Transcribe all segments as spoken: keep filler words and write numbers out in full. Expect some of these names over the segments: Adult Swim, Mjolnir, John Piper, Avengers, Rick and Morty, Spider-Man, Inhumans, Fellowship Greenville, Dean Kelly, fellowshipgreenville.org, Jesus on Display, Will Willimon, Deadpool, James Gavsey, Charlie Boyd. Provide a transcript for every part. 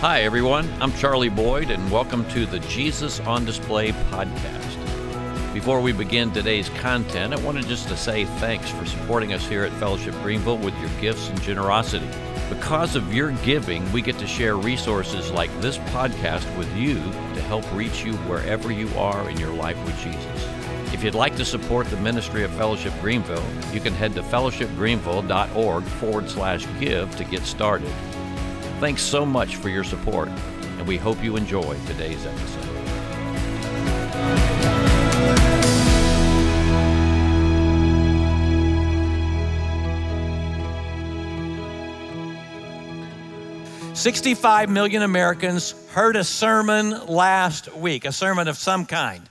Hi, everyone. I'm Charlie Boyd, and welcome to the Jesus on Display podcast. Before we begin today's content, I wanted just to say thanks for supporting us here at Fellowship Greenville with your gifts and generosity. Because of your giving, we get to share resources like this podcast with you to help reach you wherever you are in your life with Jesus. If you'd like to support the ministry of Fellowship Greenville, you can head to fellowshipgreenville.org forward slash give to get started. Thanks so much for your support, and we hope you enjoy today's episode. sixty-five million Americans heard a sermon last week, a sermon of some kind.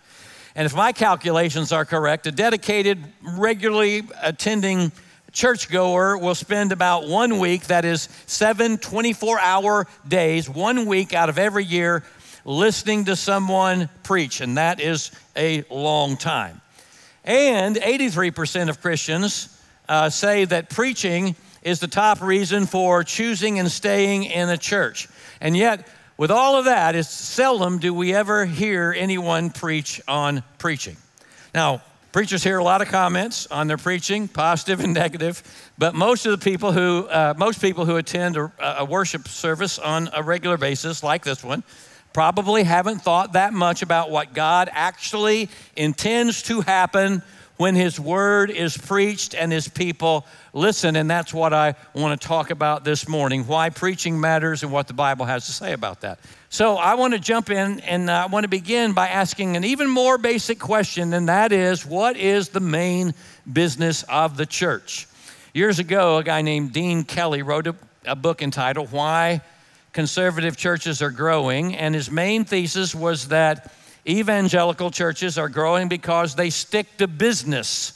And if my calculations are correct, a dedicated, regularly attending churchgoer will spend about one week, that is seven twenty-four hour days, one week out of every year, listening to someone preach, and that is a long time. And eighty-three percent of Christians uh, say that preaching is the top reason for choosing and staying in a church. And yet, with all of that, it's seldom do we ever hear anyone preach on preaching. Now, preachers hear a lot of comments on their preaching, positive and negative, but most of the people who, uh, most people who attend a, a worship service on a regular basis, like this one, probably haven't thought that much about what God actually intends to happen when His Word is preached and His people listen, and that's what I want to talk about this morning, why preaching matters and what the Bible has to say about that. So I want to jump in, and I want to begin by asking an even more basic question, and that is, what is the main business of the church? Years ago, a guy named Dean Kelly wrote a, a book entitled Why Conservative Churches Are Growing, and his main thesis was that evangelical churches are growing because they stick to business.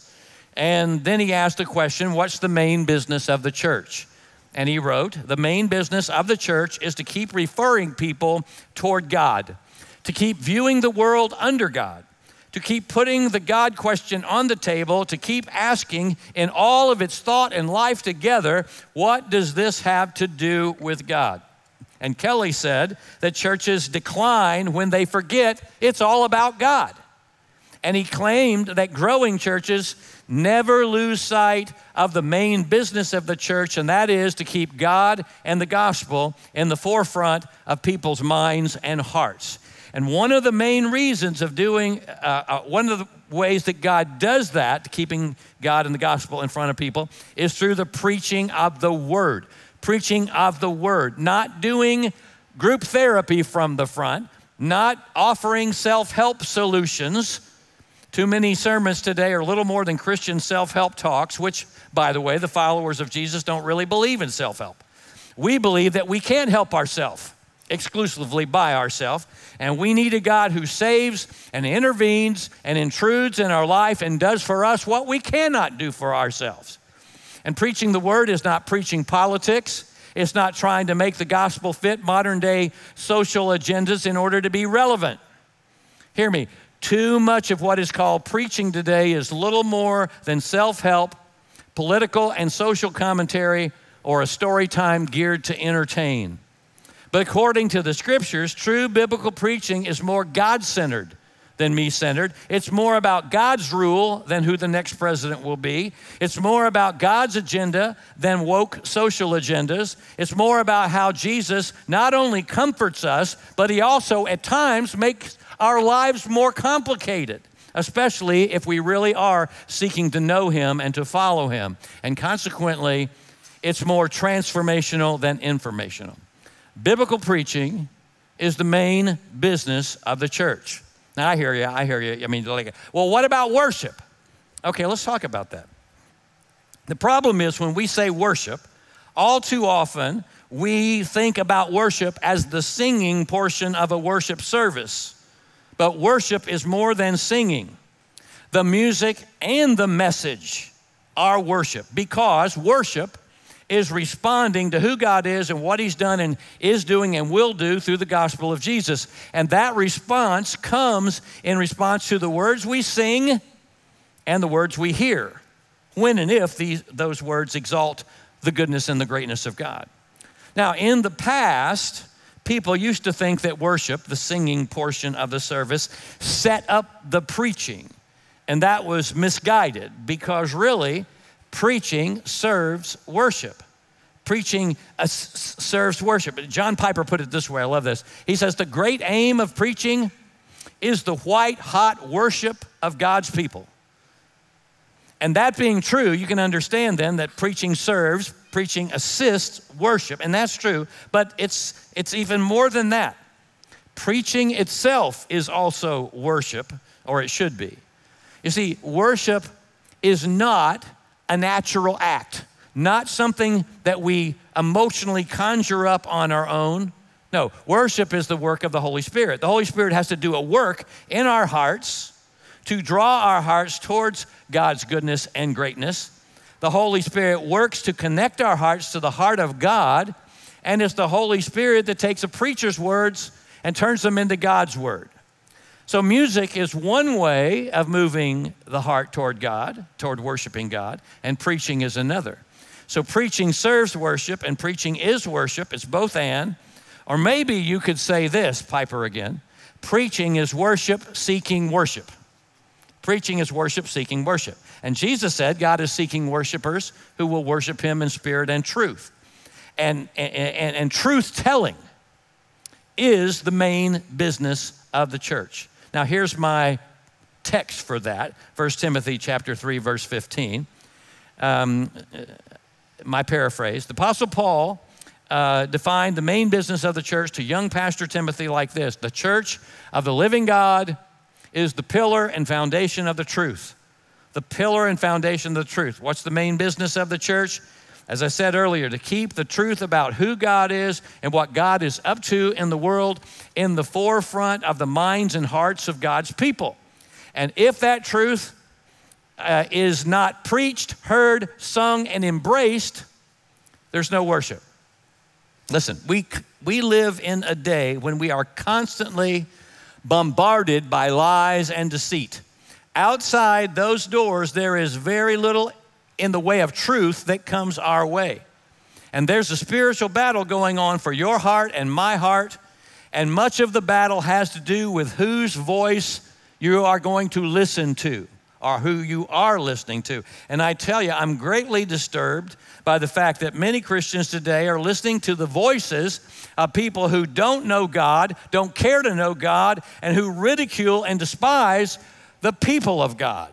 And then he asked the question, what's the main business of the church? And he wrote, the main business of the church is to keep referring people toward God, to keep viewing the world under God, to keep putting the God question on the table, to keep asking in all of its thought and life together, what does this have to do with God? And Kelly said that churches decline when they forget it's all about God. And he claimed that growing churches never lose sight of the main business of the church, and that is to keep God and the gospel in the forefront of people's minds and hearts. And one of the main reasons of doing, uh, uh, one of the ways that God does that, keeping God and the gospel in front of people, is through the preaching of the word, preaching of the word, not doing group therapy from the front, not offering self-help solutions. Too many sermons today are little more than Christian self-help talks, which, by the way, the followers of Jesus don't really believe in self-help. We believe that we can't help ourselves exclusively by ourselves, and we need a God who saves and intervenes and intrudes in our life and does for us what we cannot do for ourselves. And preaching the word is not preaching politics. It's not trying to make the gospel fit modern-day social agendas in order to be relevant. Hear me. Too much of what is called preaching today is little more than self-help, political and social commentary, or a story time geared to entertain. But according to the scriptures, true biblical preaching is more God-centered than me-centered. It's more about God's rule than who the next president will be. It's more about God's agenda than woke social agendas. It's more about how Jesus not only comforts us, but He also at times makes our lives more complicated, especially if we really are seeking to know Him and to follow Him. And consequently, it's more transformational than informational. Biblical preaching is the main business of the church. Now, I hear you, I hear you. I mean, like, well, what about worship? Okay, let's talk about that. The problem is when we say worship, all too often we think about worship as the singing portion of a worship service. But worship is more than singing. The music and the message are worship, because worship is responding to who God is and what He's done and is doing and will do through the gospel of Jesus. And that response comes in response to the words we sing and the words we hear, when and if these, those words exalt the goodness and the greatness of God. Now, in the past, people used to think that worship, the singing portion of the service, set up the preaching. And that was misguided, because really, preaching serves worship. Preaching uh, s- serves worship. John Piper put it this way, I love this. He says, the great aim of preaching is the white hot worship of God's people. And that being true, you can understand then that preaching serves, preaching assists worship, and that's true, but it's it's even more than that. Preaching itself is also worship, or it should be. You see, worship is not a natural act, not something that we emotionally conjure up on our own. No, worship is the work of the Holy Spirit. The Holy Spirit has to do a work in our hearts to draw our hearts towards God's goodness and greatness. The Holy Spirit works to connect our hearts to the heart of God, and it's the Holy Spirit that takes a preacher's words and turns them into God's word. So music is one way of moving the heart toward God, toward worshiping God, and preaching is another. So preaching serves worship and preaching is worship. It's both and. Or maybe you could say this, Piper again, preaching is worship seeking worship. Preaching is worship seeking worship. And Jesus said God is seeking worshipers who will worship him in spirit and truth. And, and, and, and truth-telling is the main business of the church. Now here's my text for that, First Timothy chapter three, verse fifteen. Um, my paraphrase, the Apostle Paul uh, defined the main business of the church to young Pastor Timothy like this: the church of the living God is the pillar and foundation of the truth. The pillar and foundation of the truth. What's the main business of the church? As I said earlier, to keep the truth about who God is and what God is up to in the world in the forefront of the minds and hearts of God's people. And if that truth uh, is not preached, heard, sung, and embraced, there's no worship. Listen, we we live in a day when we are constantly bombarded by lies and deceit. Outside those doors, there is very little in the way of truth that comes our way. And there's a spiritual battle going on for your heart and my heart, and much of the battle has to do with whose voice you are going to listen to, or who you are listening to. And I tell you, I'm greatly disturbed by the fact that many Christians today are listening to the voices of people who don't know God, don't care to know God, and who ridicule and despise the people of God.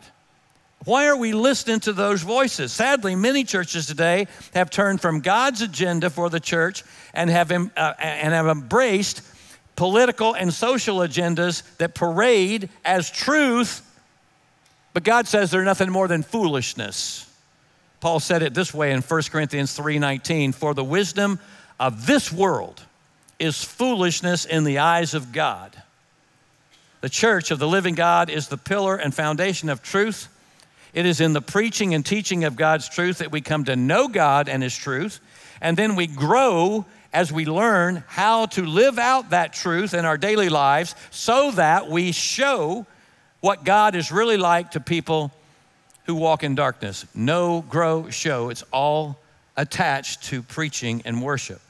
Why are we listening to those voices? Sadly, many churches today have turned from God's agenda for the church and have em- uh, and have embraced political and social agendas that parade as truth. But God says they're nothing more than foolishness. Paul said it this way in First Corinthians three nineteen, for the wisdom of this world is foolishness in the eyes of God. The church of the living God is the pillar and foundation of truth. It is in the preaching and teaching of God's truth that we come to know God and his truth, and then we grow as we learn how to live out that truth in our daily lives so that we show what God is really like to people who walk in darkness. Know, grow, show. It's all attached to preaching and worship.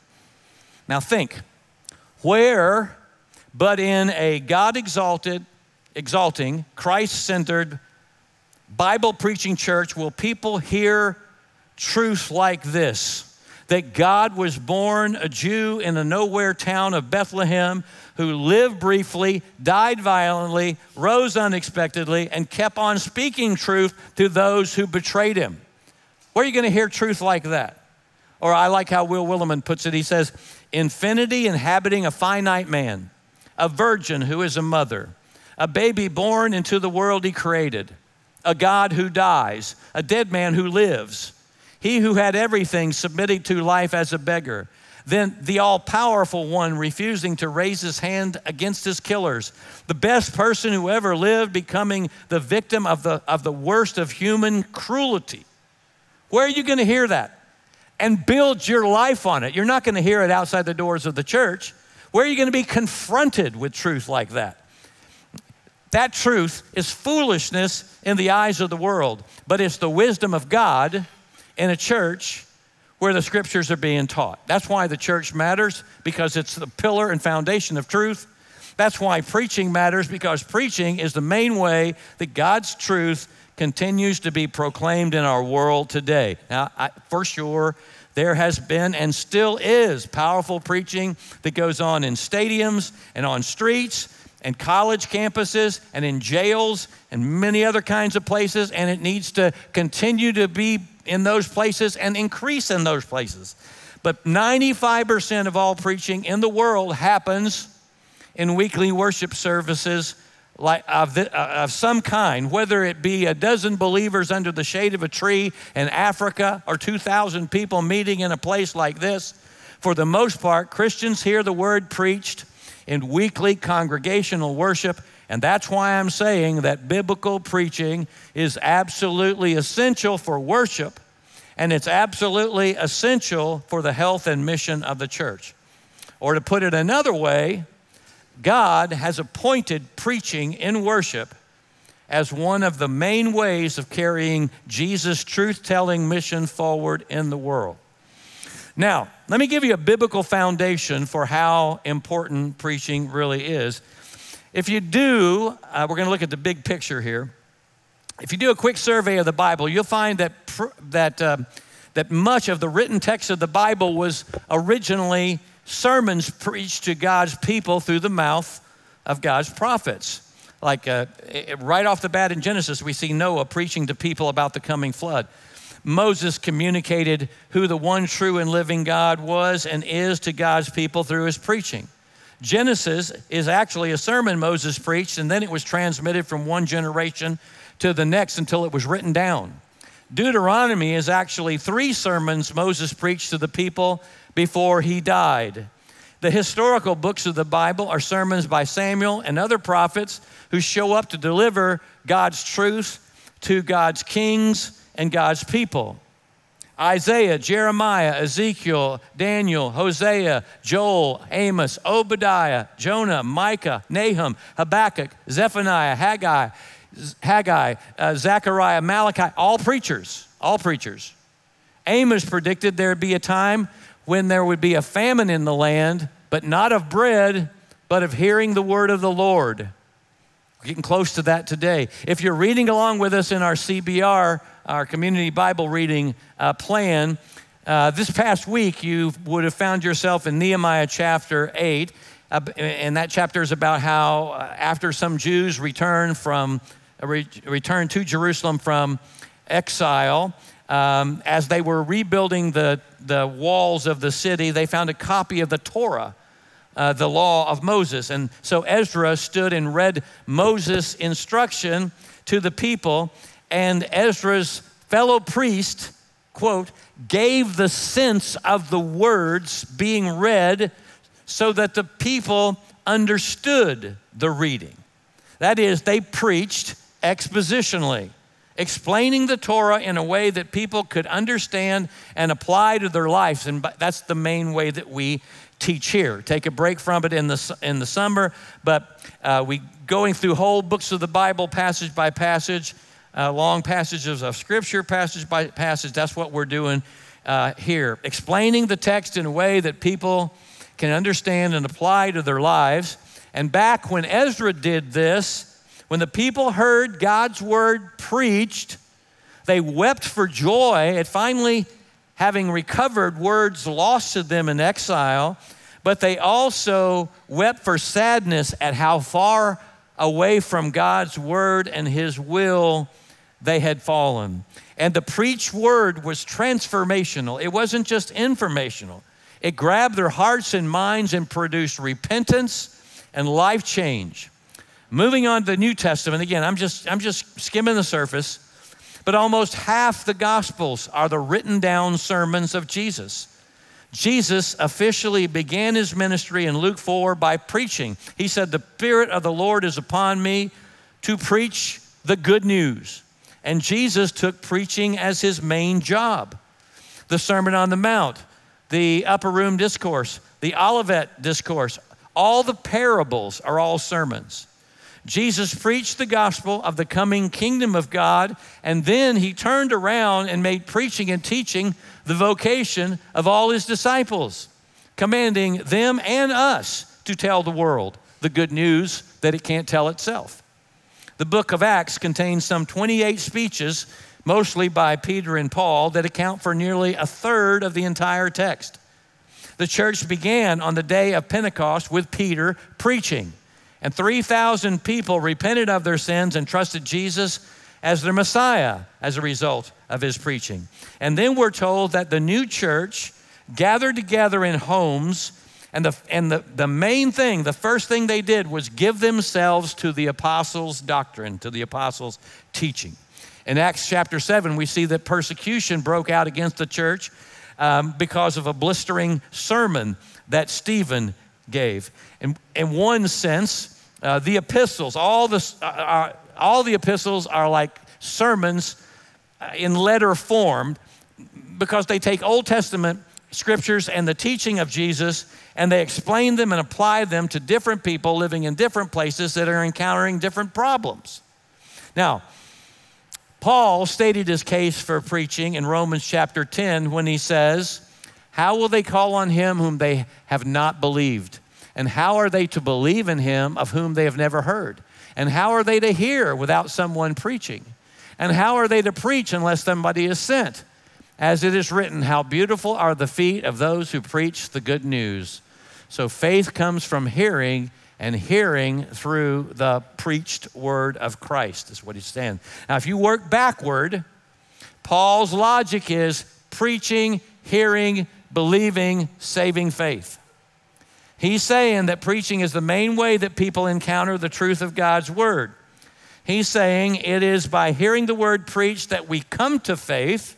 Now think, where but in a God-exalted, exalting, Christ-centered, Bible-preaching church will people hear truth like this? That God was born a Jew in the nowhere town of Bethlehem, who lived briefly, died violently, rose unexpectedly, and kept on speaking truth to those who betrayed him. Where are you going to hear truth like that? Or I like how Will Willimon puts it. He says, infinity inhabiting a finite man, a virgin who is a mother, a baby born into the world he created, a God who dies, a dead man who lives, he who had everything submitting to life as a beggar, then the all-powerful one refusing to raise his hand against his killers, the best person who ever lived becoming the victim of the, of the worst of human cruelty. Where are you going to hear that? And build your life on it. You're not going to hear it outside the doors of the church. Where are you going to be confronted with truth like that? That truth is foolishness in the eyes of the world, but it's the wisdom of God in a church where the scriptures are being taught. That's why the church matters, because it's the pillar and foundation of truth. That's why preaching matters, because preaching is the main way that God's truth continues to be proclaimed in our world today. Now, I, for sure, there has been and still is powerful preaching that goes on in stadiums and on streets and college campuses and in jails and many other kinds of places, and it needs to continue to be in those places and increase in those places. But ninety-five percent of all preaching in the world happens in weekly worship services like of, the, uh, of some kind, whether it be a dozen believers under the shade of a tree in Africa or two thousand people meeting in a place like this. For the most part, Christians hear the word preached in weekly congregational worship, and that's why I'm saying that biblical preaching is absolutely essential for worship, and it's absolutely essential for the health and mission of the church. Or to put it another way, God has appointed preaching in worship as one of the main ways of carrying Jesus' truth-telling mission forward in the world. Now, let me give you a biblical foundation for how important preaching really is. If you do, uh, we're gonna look at the big picture here. If you do a quick survey of the Bible, you'll find that pr- that uh, that much of the written text of the Bible was originally sermons preached to God's people through the mouth of God's prophets. Like uh, right off the bat in Genesis, we see Noah preaching to people about the coming flood. Moses communicated who the one true and living God was and is to God's people through his preaching. Genesis is actually a sermon Moses preached, and then it was transmitted from one generation to the next until it was written down. Deuteronomy is actually three sermons Moses preached to the people before he died. The historical books of the Bible are sermons by Samuel and other prophets who show up to deliver God's truth to God's kings and God's people. Isaiah, Jeremiah, Ezekiel, Daniel, Hosea, Joel, Amos, Obadiah, Jonah, Micah, Nahum, Habakkuk, Zephaniah, Haggai, Haggai, uh, Zechariah, Malachi, all preachers, all preachers. Amos predicted there'd be a time when there would be a famine in the land, but not of bread, but of hearing the word of the Lord. We're getting close to that today. If you're reading along with us in our C B R, our Community Bible Reading uh, plan, uh, this past week you would have found yourself in Nehemiah chapter eight, uh, and that chapter is about how uh, after some Jews returned from uh, re- returned to Jerusalem from exile, Um, as they were rebuilding the, the walls of the city, they found a copy of the Torah, uh, the law of Moses. And so Ezra stood and read Moses' instruction to the people, and Ezra's fellow priest, quote, gave the sense of the words being read so that the people understood the reading. That is, they preached expositionally, explaining the Torah in a way that people could understand and apply to their lives. And that's the main way that we teach here. Take a break from it in the in the summer, but uh, we going through whole books of the Bible, passage by passage, uh, long passages of scripture, passage by passage. That's what we're doing uh, here. Explaining the text in a way that people can understand and apply to their lives. And back when Ezra did this, when the people heard God's word preached, they wept for joy at finally having recovered words lost to them in exile, but they also wept for sadness at how far away from God's word and his will they had fallen. And the preached word was transformational. It wasn't just informational. It grabbed their hearts and minds and produced repentance and life change. Moving on to the New Testament, again, I'm just I'm just skimming the surface, but almost half the Gospels are the written down sermons of Jesus. Jesus officially began his ministry in Luke four by preaching. He said, "The Spirit of the Lord is upon me to preach the good news." And Jesus took preaching as his main job. The Sermon on the Mount, the Upper Room Discourse, the Olivet Discourse, all the parables are all sermons. Jesus preached the gospel of the coming kingdom of God, and then he turned around and made preaching and teaching the vocation of all his disciples, commanding them and us to tell the world the good news that it can't tell itself. The book of Acts contains some twenty-eight speeches, mostly by Peter and Paul, that account for nearly a third of the entire text. The church began on the day of Pentecost with Peter preaching, and three thousand people repented of their sins and trusted Jesus as their Messiah as a result of his preaching. And then we're told that the new church gathered together in homes, and the and the, the main thing, the first thing they did was give themselves to the apostles' doctrine, to the apostles' teaching. In Acts chapter seven, we see that persecution broke out against the church um, because of a blistering sermon that Stephen gave. In, in one sense, uh, the epistles, all the, uh, are, all the epistles are like sermons in letter form, because they take Old Testament scriptures and the teaching of Jesus, and they explain them and apply them to different people living in different places that are encountering different problems. Now, Paul stated his case for preaching in Romans chapter ten when he says, "How will they call on him whom they have not believed? And how are they to believe in him of whom they have never heard? And how are they to hear without someone preaching? And how are they to preach unless somebody is sent? As it is written, how beautiful are the feet of those who preach the good news." So faith comes from hearing, and hearing through the preached word of Christ is what he's saying. Now, if you work backward, Paul's logic is preaching, hearing, believing, saving faith. He's saying that preaching is the main way that people encounter the truth of God's word. He's saying it is by hearing the word preached that we come to faith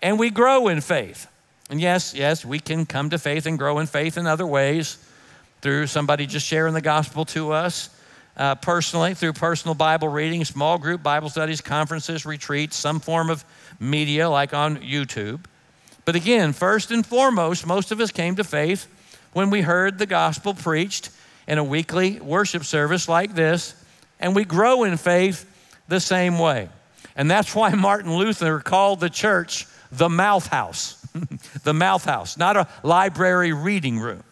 and we grow in faith. And yes, yes, we can come to faith and grow in faith in other ways, through somebody just sharing the gospel to us uh, personally, through personal Bible reading, small group Bible studies, conferences, retreats, some form of media like on YouTube. But again, first and foremost, most of us came to faith when we heard the gospel preached in a weekly worship service like this, and we grow in faith the same way. And that's why Martin Luther called the church the mouth house, the mouth house, not a library reading room.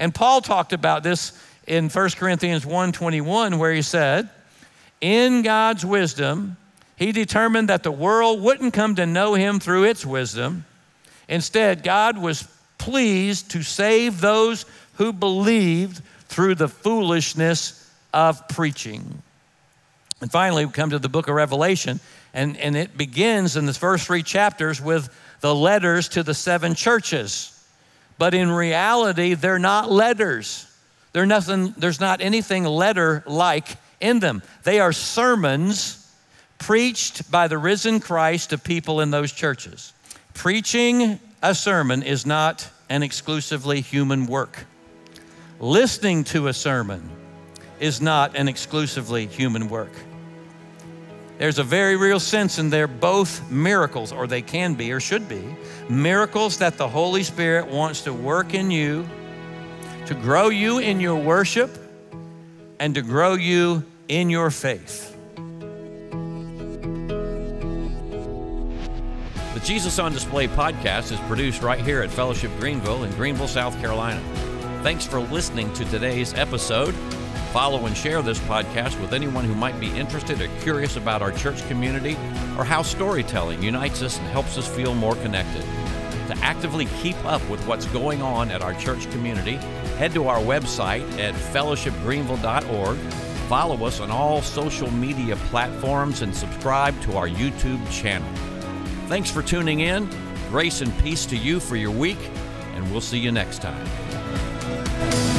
And Paul talked about this in First Corinthians one twenty-one, where he said, "In God's wisdom, he determined that the world wouldn't come to know him through its wisdom. Instead, God was pleased to save those who believed through the foolishness of preaching." And finally, we come to the book of Revelation, and, and it begins in the first three chapters with the letters to the seven churches. But in reality, they're not letters. They're nothing, there's not anything letter-like in them. They are sermons preached by the risen Christ to people in those churches. Preaching a sermon is not an exclusively human work. Listening to a sermon is not an exclusively human work. There's a very real sense in there, both miracles, or they can be or should be, miracles that the Holy Spirit wants to work in you, to grow you in your worship, and to grow you in your faith. The Jesus on Display podcast is produced right here at Fellowship Greenville in Greenville, South Carolina. Thanks for listening to today's episode. Follow and share this podcast with anyone who might be interested or curious about our church community or how storytelling unites us and helps us feel more connected. To actively keep up with what's going on at our church community, head to our website at fellowship greenville dot org, follow us on all social media platforms, and subscribe to our YouTube channel. Thanks for tuning in. Grace and peace to you for your week, and we'll see you next time.